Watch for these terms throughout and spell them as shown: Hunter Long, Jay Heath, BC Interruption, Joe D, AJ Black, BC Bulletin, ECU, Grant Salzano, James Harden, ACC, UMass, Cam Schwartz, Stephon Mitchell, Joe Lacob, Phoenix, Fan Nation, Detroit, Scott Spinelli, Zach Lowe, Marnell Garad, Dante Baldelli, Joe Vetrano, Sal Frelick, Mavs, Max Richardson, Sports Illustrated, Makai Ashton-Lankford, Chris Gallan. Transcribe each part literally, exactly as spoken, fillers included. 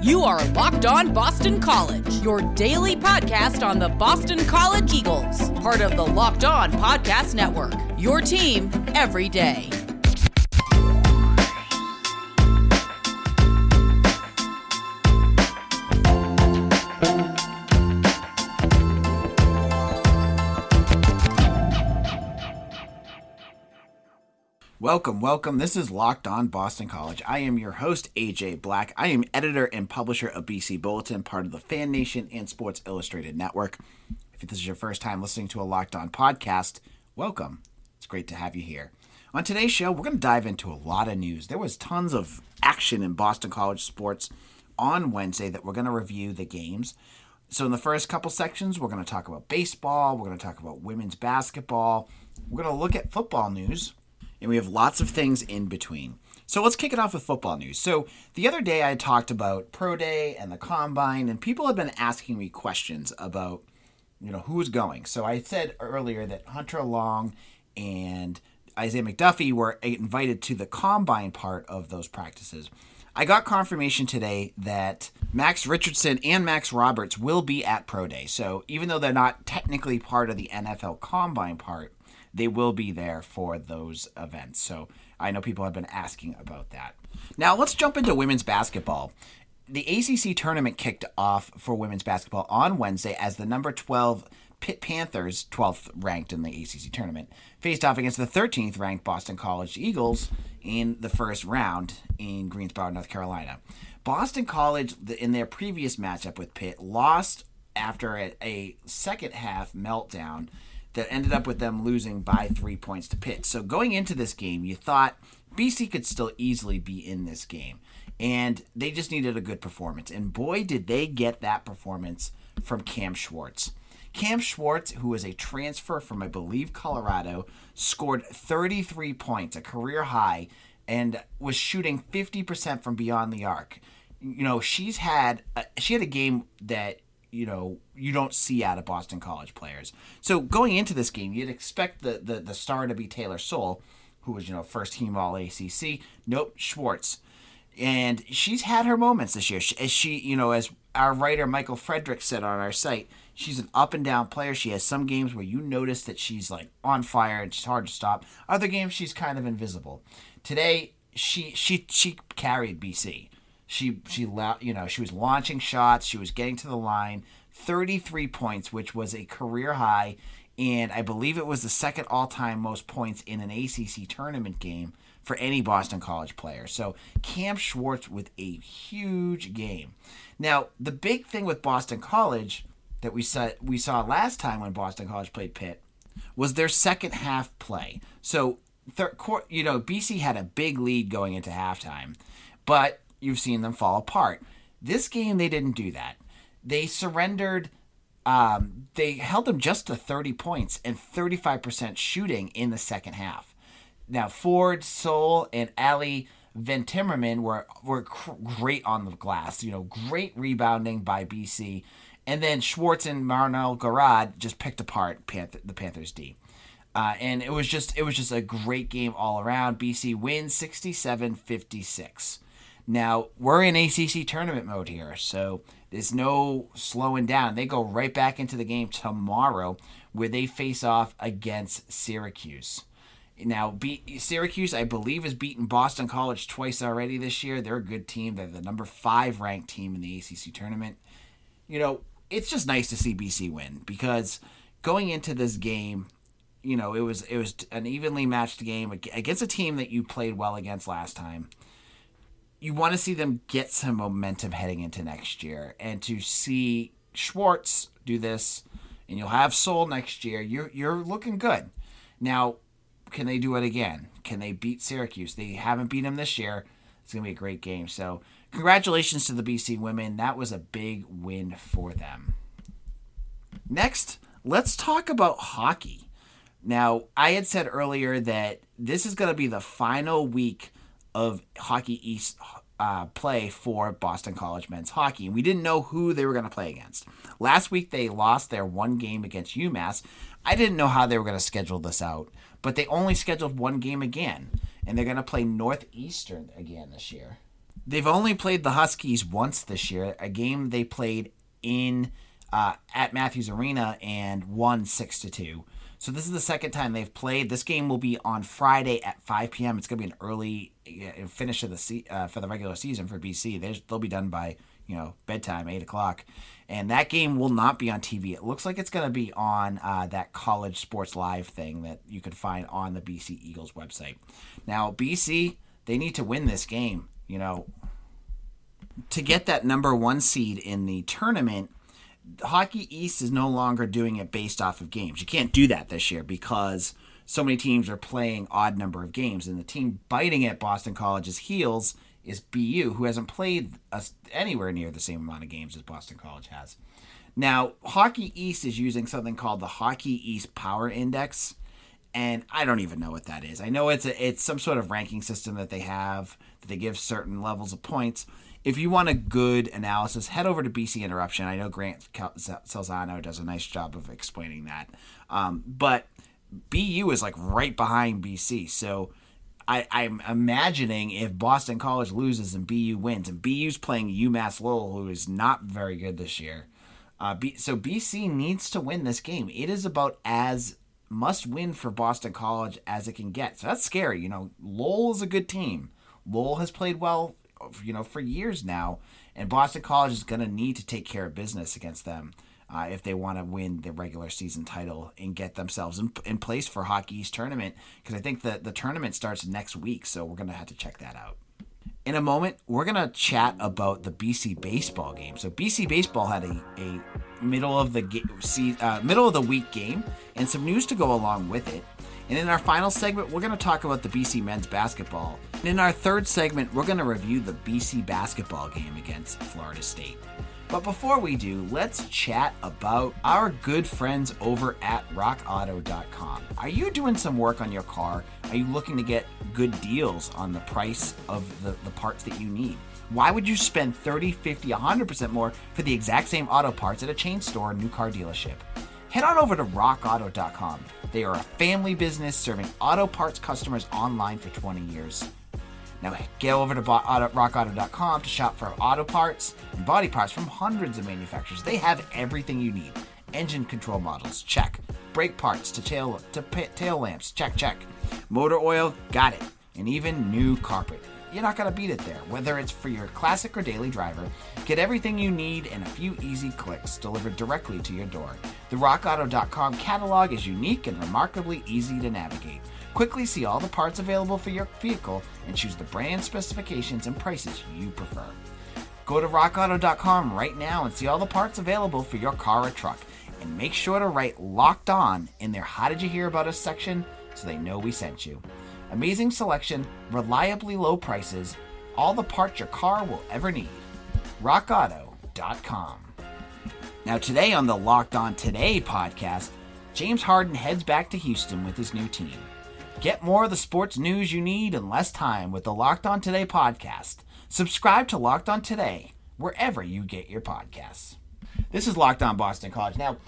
You are Locked On Boston College, your daily podcast on the Boston College Eagles, part of the Locked On Podcast Network, your team every day. Welcome, welcome. This is Locked On Boston College. I am your host, A J Black. I am editor and publisher of B C Bulletin, part of the Fan Nation and Sports Illustrated Network. If this is your first time listening to a Locked On podcast, welcome. It's great to have you here. On today's show, we're going to dive into a lot of news. There was tons of action in Boston College sports on Wednesday that we're going to review the games. So in the first couple sections, we're going to talk about baseball. We're going to talk about women's basketball. We're going to look at football news. And we have lots of things in between. So let's kick it off with football news. So the other day I talked about Pro Day and the Combine, and people have been asking me questions about, you know, who's going. So I said earlier that Hunter Long and Isaiah McDuffie were invited to the Combine part of those practices. I got confirmation today that Max Richardson and Max Roberts will be at Pro Day. So even though they're not technically part of the N F L Combine part, they will be there for those events. So I know people have been asking about that. Now let's jump into women's basketball. The A C C tournament kicked off for women's basketball on Wednesday as the number twelve Pitt Panthers, twelfth ranked in the A C C tournament, faced off against the thirteenth ranked Boston College Eagles in the first round in Greensboro, North Carolina. Boston College, in their previous matchup with Pitt, lost after a, a second half meltdown that ended up with them losing by three points to Pitt. So going into this game, you thought B C could still easily be in this game. And they just needed a good performance. And boy, did they get that performance from Cam Schwartz. Cam Schwartz, who is a transfer from, I believe, Colorado, scored thirty-three points, a career high, and was shooting fifty percent from beyond the arc. You know, she's had a, she had a game that, you know, you don't see out of Boston College players. So going into this game, you'd expect the, the, the star to be Taylor Soule, who was, you know, first team All A C C. Nope, Schwartz. And she's had her moments this year. As she, you know, as our writer Michael Frederick said on our site, she's an up and down player. She has some games where you notice that she's like on fire and she's hard to stop. Other games, she's kind of invisible. Today, she she she carried B C. She, she you know, she was launching shots. She was getting to the line. thirty-three points, which was a career high. And I believe it was the second all-time most points in an A C C tournament game for any Boston College player. So Cam Schwartz with a huge game. Now, the big thing with Boston College that we saw, we saw last time when Boston College played Pitt was their second half play. So, third, you know, B C had a big lead going into halftime. But you've seen them fall apart. This game, they didn't do that. They surrendered. Um, they held them just to thirty points and thirty-five percent shooting in the second half. Now, Ford, Soule, and Ali Van Timmerman were were cr- great on the glass. You know, great rebounding by B C. And then Schwartz and Marnell Garad just picked apart Panther, the Panthers D. Uh, and it was just it was just a great game all around. B C wins sixty-seven fifty-six. Now, we're in A C C tournament mode here, so there's no slowing down. They go right back into the game tomorrow where they face off against Syracuse. Now, be- Syracuse, I believe, has beaten Boston College twice already this year. They're a good team. They're the number five ranked team in the A C C tournament. You know, it's just nice to see B C win because going into this game, you know, it was it was an evenly matched game against a team that you played well against last time. You want to see them get some momentum heading into next year. And to see Schwartz do this, and you'll have Soule next year, you're you're looking good. Now, can they do it again? Can they beat Syracuse? They haven't beat them this year. It's going to be a great game. So congratulations to the B C women. That was a big win for them. Next, let's talk about hockey. Now, I had said earlier that this is going to be the final week of Hockey East uh, play for Boston College men's hockey. And we didn't know who they were going to play against. Last week, they lost their one game against UMass. I didn't know how they were going to schedule this out, but they only scheduled one game again, and they're going to play Northeastern again this year. They've only played the Huskies once this year, a game they played in uh, at Matthews Arena and won six to two. So this is the second time they've played. This game will be on Friday at five p.m. It's going to be an early finish of the se- uh, for the regular season for B C. They're, they'll be done by you know bedtime, eight o'clock. And that game will not be on T V. It looks like it's going to be on uh, that College Sports Live thing that you can find on the B C Eagles website. Now, B C, they need to win this game, you know, to get that number one seed in the tournament. Hockey East is no longer doing it based off of games. You can't do that this year because so many teams are playing odd number of games, and the team biting at Boston College's heels is B U, who hasn't played anywhere near the same amount of games as Boston College has. Now, Hockey East is using something called the Hockey East Power Index, and I don't even know what that is. I know it's a, it's some sort of ranking system that they have that they give certain levels of points. If you want a good analysis, head over to B C Interruption. I know Grant Salzano does a nice job of explaining that. Um, but B U is like right behind B C. So I, I'm imagining if Boston College loses and B U wins, and B U's playing UMass Lowell, who is not very good this year. Uh, B, so B C needs to win this game. It is about as must win for Boston College as it can get. So that's scary. You know, Lowell is a good team. Lowell has played well, you know, for years now, and Boston College is going to need to take care of business against them uh, if they want to win the regular season title and get themselves in, in place for Hockey East tournament, because I think that the tournament starts next week, so we're going to have to check that out. In a moment, we're going to chat about the B C baseball game. So B C baseball had a, a middle of the ga- uh, middle of the week game and some news to go along with it. And in our final segment, we're going to talk about the B C men's basketball. And in our third segment, we're going to review the B C basketball game against Florida State. But before we do, let's chat about our good friends over at rock auto dot com. Are you doing some work on your car? Are you looking to get good deals on the price of the, the parts that you need? Why would you spend thirty, fifty, one hundred percent more for the exact same auto parts at a chain store or new car dealership? Head on over to rock auto dot com. They are a family business serving auto parts customers online for twenty years. Now get over to rock auto dot com to shop for auto parts and body parts from hundreds of manufacturers. They have everything you need. Engine control models, check. Brake parts to tail, to tail lamps, check, check. Motor oil, got it. And even new carpet. You're not going to beat it there. Whether it's for your classic or daily driver, get everything you need in a few easy clicks delivered directly to your door. The rock auto dot com catalog is unique and remarkably easy to navigate. Quickly see all the parts available for your vehicle and choose the brand, specifications, and prices you prefer. Go to rock auto dot com right now and see all the parts available for your car or truck. And make sure to write Locked On in their How Did You Hear About Us section so they know we sent you. Amazing selection, reliably low prices, all the parts your car will ever need. rock auto dot com. Now today on the Locked On Today podcast, James Harden heads back to Houston with his new team. Get more of the sports news you need in less time with the Locked On Today podcast. Subscribe to Locked On Today wherever you get your podcasts. This is Locked On Boston College. Now,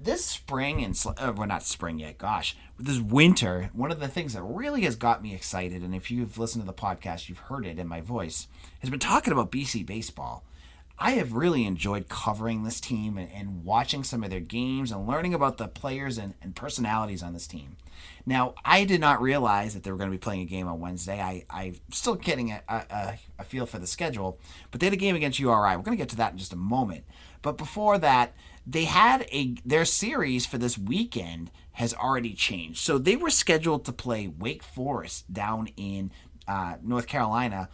this spring, and uh, well, not spring yet, gosh, this winter, one of the things that really has got me excited, and if you've listened to the podcast, you've heard it in my voice, has been talking about B C baseball. I have really enjoyed covering this team and, and watching some of their games and learning about the players and, and personalities on this team. Now, I did not realize that they were going to be playing a game on Wednesday. I, I'm still getting a, a, a feel for the schedule, but they had a game against U R I. We're going to get to that in just a moment. But before that, they had a their series for this weekend has already changed. So they were scheduled to play Wake Forest down in uh, North Carolina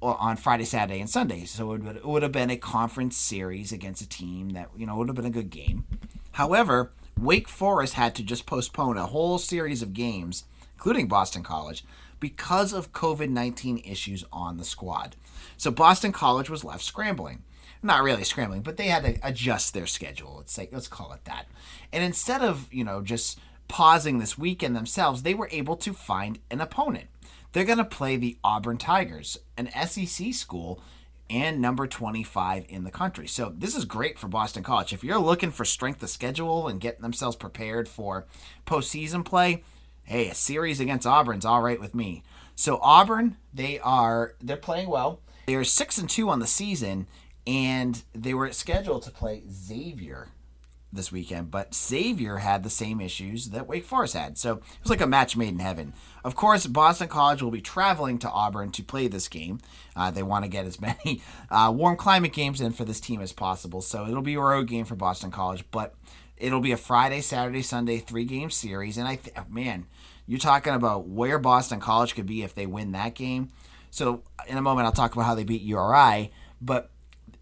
on Friday, Saturday, and Sunday. So it would, it would have been a conference series against a team that, you know, would have been a good game. However, Wake Forest had to just postpone a whole series of games, including Boston College, because of covid nineteen issues on the squad. So Boston College was left scrambling. Not really scrambling, but they had to adjust their schedule. Let's say, let's call it that. And instead of, you know, just pausing this weekend themselves, they were able to find an opponent. They're going to play the Auburn Tigers, an S E C school and number twenty-five in the country. So this is great for Boston College. If you're looking for strength of schedule and getting themselves prepared for postseason play, hey, a series against Auburn's all right with me. So Auburn, they are they're playing well. They were six and two on the season, and they were scheduled to play Xavier this weekend, but Xavier had the same issues that Wake Forest had. So it was like a match made in heaven. Of course, Boston College will be traveling to Auburn to play this game. Uh, they want to get as many uh, warm climate games in for this team as possible. So it'll be a road game for Boston College, but it'll be a Friday, Saturday, Sunday, three-game series. And, I th- man, you're talking about where Boston College could be if they win that game. So in a moment I'll talk about how they beat U R I, but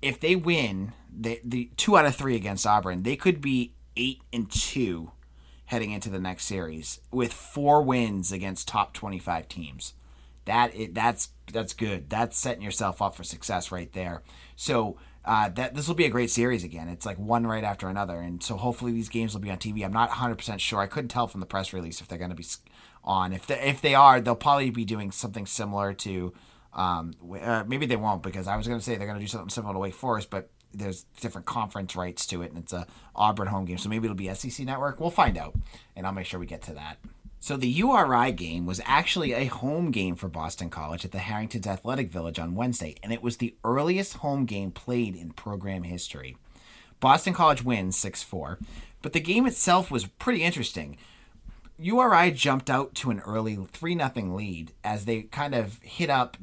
if they win the the two out of three against Auburn, they could be eight and two heading into the next series with four wins against top twenty-five teams. That it that's that's good. That's setting yourself up for success right there. So uh, that this will be a great series again. It's like one right after another, and so hopefully these games will be on T V. I'm not one hundred percent sure. I couldn't tell from the press release if they're going to be on. If they, if they are, they'll probably be doing something similar to. Um, uh, maybe they won't, because I was going to say they're going to do something similar to Wake Forest, but there's different conference rights to it, and it's a Auburn home game, so maybe it'll be S E C Network. We'll find out, and I'll make sure we get to that. So the U R I game was actually a home game for Boston College at the Harrington's Athletic Village on Wednesday, and it was the earliest home game played in program history. Boston College wins six four, but the game itself was pretty interesting. U R I jumped out to an early three nothing lead as they kind of hit up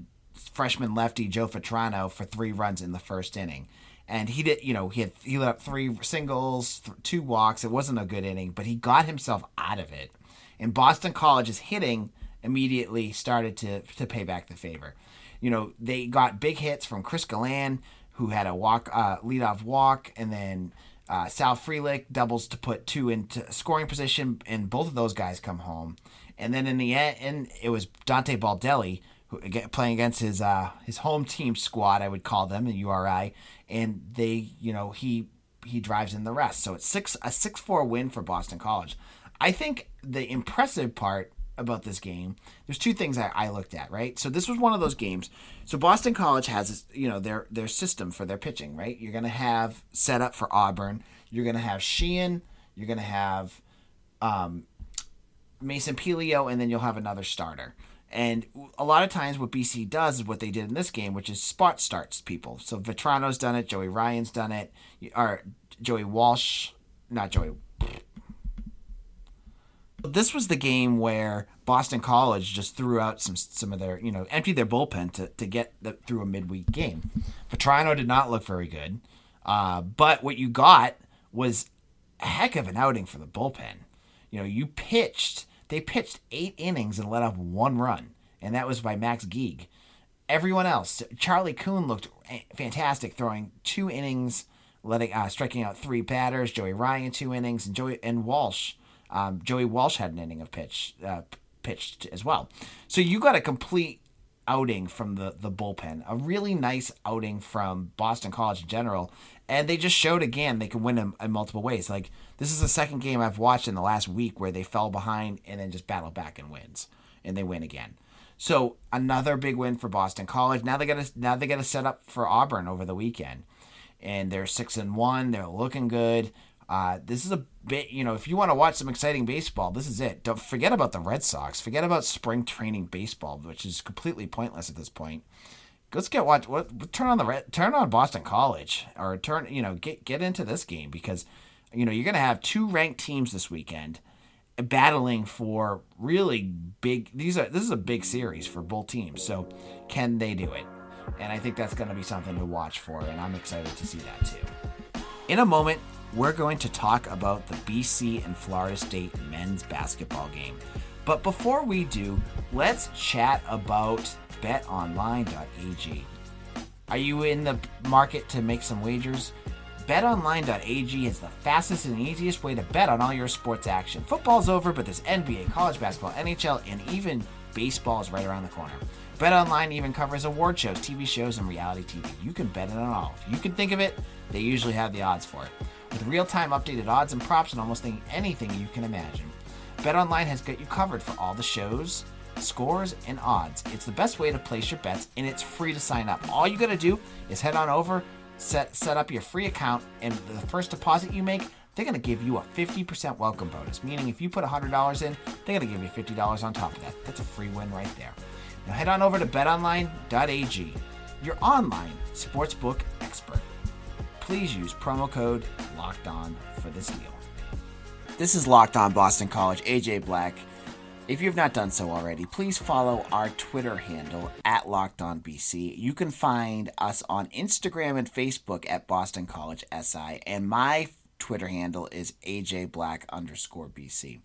freshman lefty Joe Vetrano for three runs in the first inning. And he did, you know, he had he let up three singles, th- two walks. It wasn't a good inning, but he got himself out of it. And Boston College's hitting immediately started to to pay back the favor. You know, they got big hits from Chris Gallan, who had a walk, uh, leadoff walk, and then uh, Sal Frelick doubles to put two into scoring position, and both of those guys come home. And then in the end, it was Dante Baldelli, who, playing against his uh, his home team squad, I would call them, the U R I, and they, you know, he he drives in the rest. So it's six a six four win for Boston College. I think the impressive part about this game, there's two things I, I looked at, right? So this was one of those games. So Boston College has, you know, their their system for their pitching, right? You're going to have set up for Auburn. You're going to have Sheehan. You're going to have um, Mason Pelio, and then you'll have another starter. And a lot of times what B C does is what they did in this game, which is spot starts people. So Vetrano's done it. Joey Ryan's done it. Or Joey Walsh. Not Joey. This was the game where Boston College just threw out some some of their, you know, emptied their bullpen to, to get the, through a midweek game. Vetrano did not look very good. Uh, but what you got was a heck of an outing for the bullpen. You know, you pitched. They pitched eight innings and let up one run, and that was by Max Geig. Everyone else, Charlie Kuhn looked fantastic, throwing two innings, letting uh, striking out three batters. Joey Ryan two innings, and Joey and Walsh. Um, Joey Walsh had an inning of pitch uh, pitched as well. So you got a complete outing from the the bullpen, a really nice outing from Boston College in general, and they just showed again they can win in, in multiple ways. Like, this is the second game I've watched in the last week where they fell behind and then just battled back and wins, and they win again. So another big win for Boston College. Now they got to now they got to set up for Auburn over the weekend, and they're six and one. They're looking good. Uh, this is a bit, you know, if you want to watch some exciting baseball, this is it. Don't forget about the Red Sox. Forget about spring training baseball, which is completely pointless at this point. Let's get watch. What, turn on the red, turn on Boston College, or turn, you know, get get into this game, because, you know, you're going to have two ranked teams this weekend battling for really big. These are this is a big series for both teams. So can they do it? And I think that's going to be something to watch for, and I'm excited to see that too. In a moment, we're going to talk about the B C and Florida State men's basketball game. But before we do, let's chat about bet online dot a g. Are you in the market to make some wagers? bet online dot a g is the fastest and easiest way to bet on all your sports action. Football's over, but there's N B A, college basketball, N H L, and even baseball is right around the corner. BetOnline even covers award shows, T V shows, and reality T V. You can bet on it all. If you can think of it, they usually have the odds for it. With real-time updated odds and props and almost anything you can imagine, BetOnline has got you covered for all the shows, scores, and odds. It's the best way to place your bets, and it's free to sign up. All you got to do is head on over, set set up your free account, and the first deposit you make, they're going to give you a fifty percent welcome bonus, meaning if you put one hundred dollars in, they're going to give you fifty dollars on top of that. That's a free win right there. Now head on over to bet online dot a g. your online sportsbook expert. Please use promo code LOCKEDON for this deal. This is Locked On Boston College, A J Black. If you have not done so already, please follow our Twitter handle at LockedOnBC. You can find us on Instagram and Facebook at Boston College S I, and my Twitter handle is AJBlack underscore BC.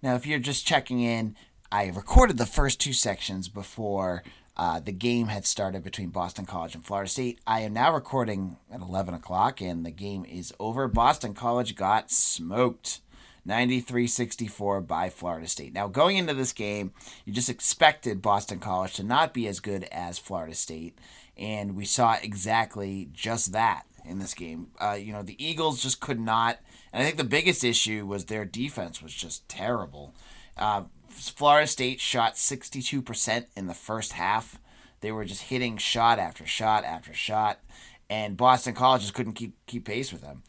Now, if you're just checking in, I recorded the first two sections before uh, the game had started between Boston College and Florida State. I am now recording at eleven o'clock, and the game is over. Boston College got smoked ninety-three sixty-four by Florida State. Now, going into this game, you just expected Boston College to not be as good as Florida State, and we saw exactly just that in this game. Uh, you know, the Eagles just could not, and I think the biggest issue was their defense was just terrible. Uh, Florida State shot sixty-two percent in the first half. They were just hitting shot after shot after shot, and Boston College just couldn't keep keep pace with them.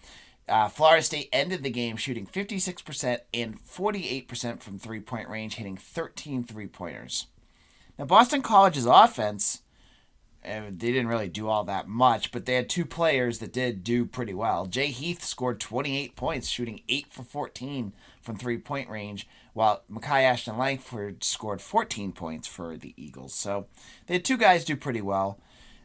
Uh, Florida State ended the game shooting fifty-six percent and forty-eight percent from three-point range, hitting thirteen three-pointers. Now, Boston College's offense, uh, they didn't really do all that much, but they had two players that did do pretty well. Jay Heath scored twenty-eight points, shooting eight for fourteen from three-point range, while Makai Ashton-Lankford scored fourteen points for the Eagles. So they had two guys do pretty well.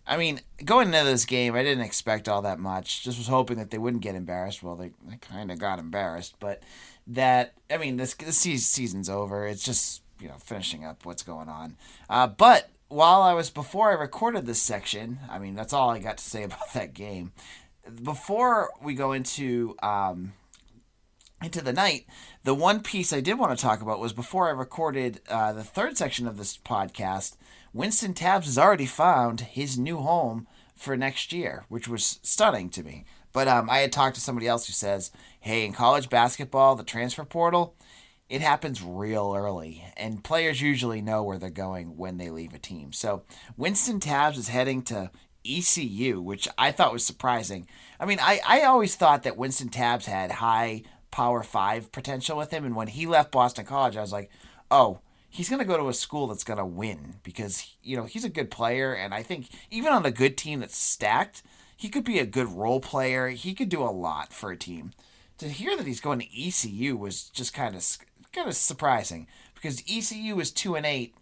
I mean, going into this game, I didn't expect all that much. Just was hoping that they wouldn't get embarrassed. Well, they, they kind of got embarrassed, but that, I mean, this, this season's over. It's just, you know, finishing up what's going on. Uh, but while I was, before I recorded this section, I mean, that's all I got to say about that game. Before we go into um, into the night, the one piece I did want to talk about was before I recorded uh, the third section of this podcast, Winston Tabs has already found his new home for next year, which was stunning to me. But um, I had talked to somebody else who says, hey, in college basketball, the transfer portal, it happens real early, and players usually know where they're going when they leave a team. So Winston Tabs is heading to E C U, which I thought was surprising. I mean, I, I always thought that Winston Tabs had high Power five potential with him, and when he left Boston College, I was like, oh, he's going to go to a school that's going to win because, you know, he's a good player, and I think even on a good team that's stacked, he could be a good role player. He could do a lot for a team. To hear that he's going to E C U was just kind of kind of surprising because E C U was two and eight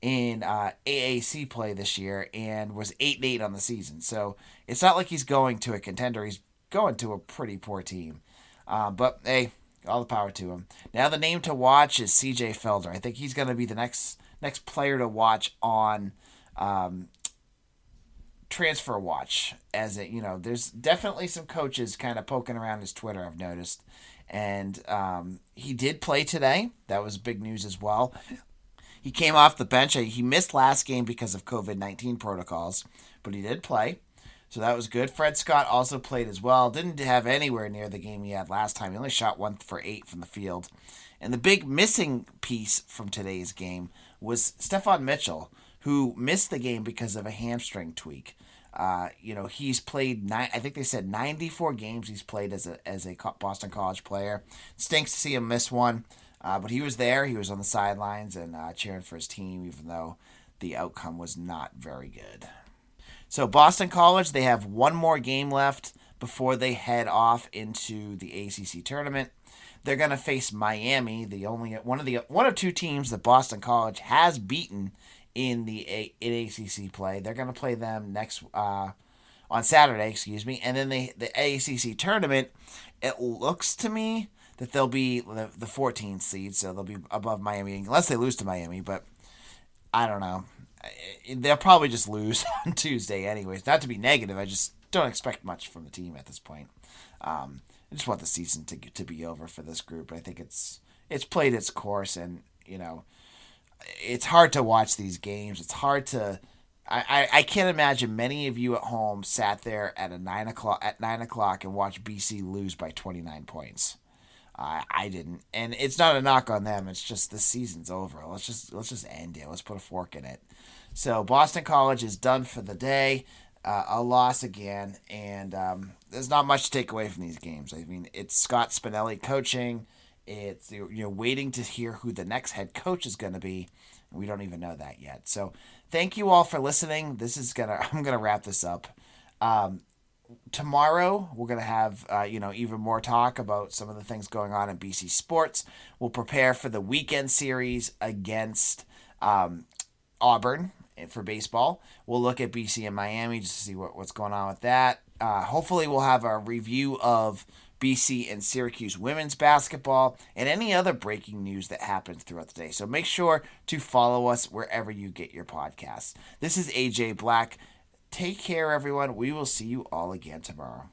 in uh, A A C play this year and was eight and eight on the season. So it's not like he's going to a contender. He's going to a pretty poor team. Uh, but hey, all the power to him. Now the name to watch is C J. Felder. I think he's going to be the next next player to watch on um, Transfer Watch. As it, you know, there's definitely some coaches kind of poking around his Twitter, I've noticed. And um, he did play today. That was big news as well. He came off the bench. He missed last game because of covid nineteen protocols, but he did play. So that was good. Fred Scott also played as well. Didn't have anywhere near the game he had last time. He only shot one for eight from the field. And the big missing piece from today's game was Stephon Mitchell, who missed the game because of a hamstring tweak. Uh, you know, he's played, nine, I think they said ninety-four games he's played as a as a Boston College player. It stinks to see him miss one. Uh, but he was there. He was on the sidelines and uh, cheering for his team, even though the outcome was not very good. So Boston College, they have one more game left before they head off into the A C C tournament. They're going to face Miami, the only one of the one of two teams that Boston College has beaten in the in A C C play. They're going to play them next uh, on Saturday, excuse me, and then they, the A C C tournament. It looks to me that they'll be the, the fourteenth seed, so they'll be above Miami unless they lose to Miami. But I don't know. They'll probably just lose on Tuesday anyways. Not to be negative, I just don't expect much from the team at this point. Um, I just want the season to to be over for this group. I think it's it's played its course, and, you know, it's hard to watch these games. It's hard to I, – I, I can't imagine many of you at home sat there at a nine o'clock at nine o'clock and watched B C lose by twenty-nine points. Uh, I didn't, and it's not a knock on them. It's just the season's over. Let's just let's just end it. Let's put a fork in it. So Boston College is done for the day. Uh, a loss again, and um, there's not much to take away from these games. I mean, it's Scott Spinelli coaching. It's you know waiting to hear who the next head coach is going to be. We don't even know that yet. So thank you all for listening. This is gonna, I'm gonna wrap this up. Um, tomorrow we're gonna have uh, you know, even more talk about some of the things going on in B C sports. We'll prepare for the weekend series against um, Auburn for baseball. We'll look at B C and Miami just to see what, what's going on with that. Uh, hopefully we'll have a review of B C and Syracuse women's basketball and any other breaking news that happens throughout the day. So make sure to follow us wherever you get your podcasts. This is A J Black. Take care, everyone. We will see you all again tomorrow.